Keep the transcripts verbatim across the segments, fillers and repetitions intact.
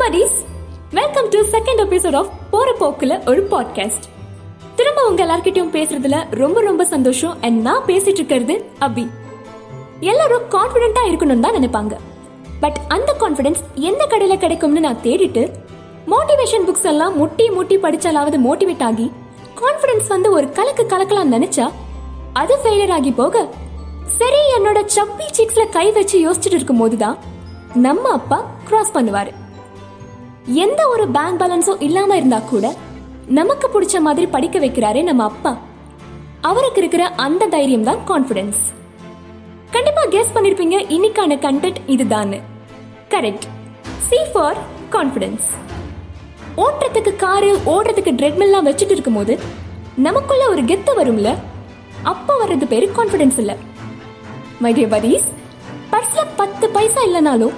buddies, welcome to second episode of போற போக்குல ஒரு பாட்காஸ்ட். திரும்ப உங்க எல்லார்கிட்டயும் பேசுறதுல ரொம்ப ரொம்ப சந்தோஷம். அண்ட் நான் பேசிட்டு இருக்கிறது அபி. எல்லாரும் கான்ஃபிடென்ட்டா இருக்கணும் தான் நினைப்பாங்க. பட் அந்த கான்ஃபிடன்ஸ் எந்த கடையில கிடைக்கும்னு நான் தேடிட்டு மோட்டிவேஷன் புக்ஸ் எல்லாம் முட்டி முட்டி படிச்சாலாவது மோட்டிவேட் ஆகி கான்ஃபிடன்ஸ் வந்து ஒரு கலக்கு கலக்கலாம் நினைச்சா அது ஃபெயிலியர் ஆகி போக, சரி என்னோட சப்பி சீக்ஸ்ல கை வச்சு யோசிச்சுட்டு இருக்கும் போதுதான் நம்ம அப்பா கிராஸ் பண்ணுவாரு. எந்த ஒரு பேங்க் பேலன்ஸும் இல்லாம இருந்தா கூட நமக்கு பிடிச்ச மாதிரி படிக்க வைக்கிறாரு நம்ம அப்பா. அவருக்கு இருக்கிற அந்த தைரியம் தான் கான்ஃபிடன்ஸ். கண்டிப்பா கெஸ் பண்ணிருப்பீங்க இன்னைக்கான கண்டென்ட் இதுதான். Correct, C for confidence. ஓட்டுறதுக்கு காரு, ஓடுறதுக்கு ட்ரெட்மில்லாம் வச்சுட்டு இருக்கும் போது நமக்குள்ள ஒரு கெத்து வரும்ல, அப்ப வர்றது பேரு கான்ஃபிடன்ஸ் இல்ல. மை டியர் buddies, பர்ஸ்ல பத்து பைசா இல்லைனாலும்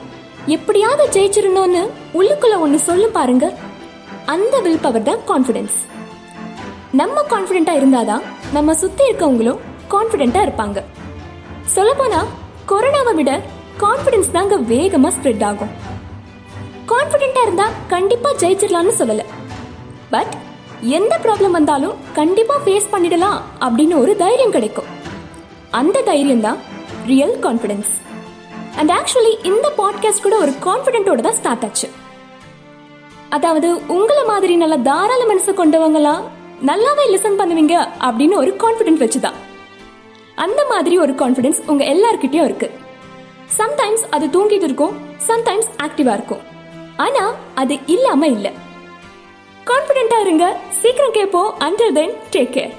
எப்படியாவது ஜெயிச்சிடணும்னு உள்ளுக்குள்ள ஒன்று சொல்லும் பாருங்க, அந்த வில் பவர் தான் கான்ஃபிடன்ஸ். நம்ம கான்ஃபிடென்ட்டாக இருந்தாதான் நம்ம சுற்றி இருக்கவங்களும் கான்ஃபிடென்ட்டாக இருப்பாங்க. சொல்லப்போனால் கொரோனாவை விட கான்ஃபிடன்ஸ் தாங்க வேகமாக ஸ்ப்ரெட் ஆகும். கான்ஃபிடென்ட்டாக இருந்தால் கண்டிப்பாக ஜெயிச்சிடலாம்னு சொல்லலை, பட் எந்த ப்ராப்ளம் வந்தாலும் கண்டிப்பாக ஃபேஸ் பண்ணிடலாம் அப்படின்னு ஒரு தைரியம் கிடைக்கும். அந்த தைரியம் தான் ரியல் கான்ஃபிடன்ஸ். And actually இந்த பாட்காஸ்ட் கூட ஒரு கான்ஃபிடென்ட்டோட தான் ஸ்டார்ட் ஆச்சு. அதாவது உங்களை மாதிரி நல்ல தாராள மனசு கொண்டவங்களாம் நல்லாவே லிசன் பண்ணுவீங்க அப்படின்னு ஒரு கான்ஃபிடென்ட் வச்சுதான். அந்த மாதிரி ஒரு கான்ஃபிடென்ஸ் உங்க எல்லார்கிட்டயும் இருக்கு. சம்டைம்ஸ் அது தூங்கிட்டு இருக்கும், சம்டைம்ஸ் ஆக்டிவா இருக்கும், ஆனா அது இல்லாம இல்லை. கான்ஃபிடென்ட்டா இருங்க, சீக்கிரம் கேட்போம். Until then, take care.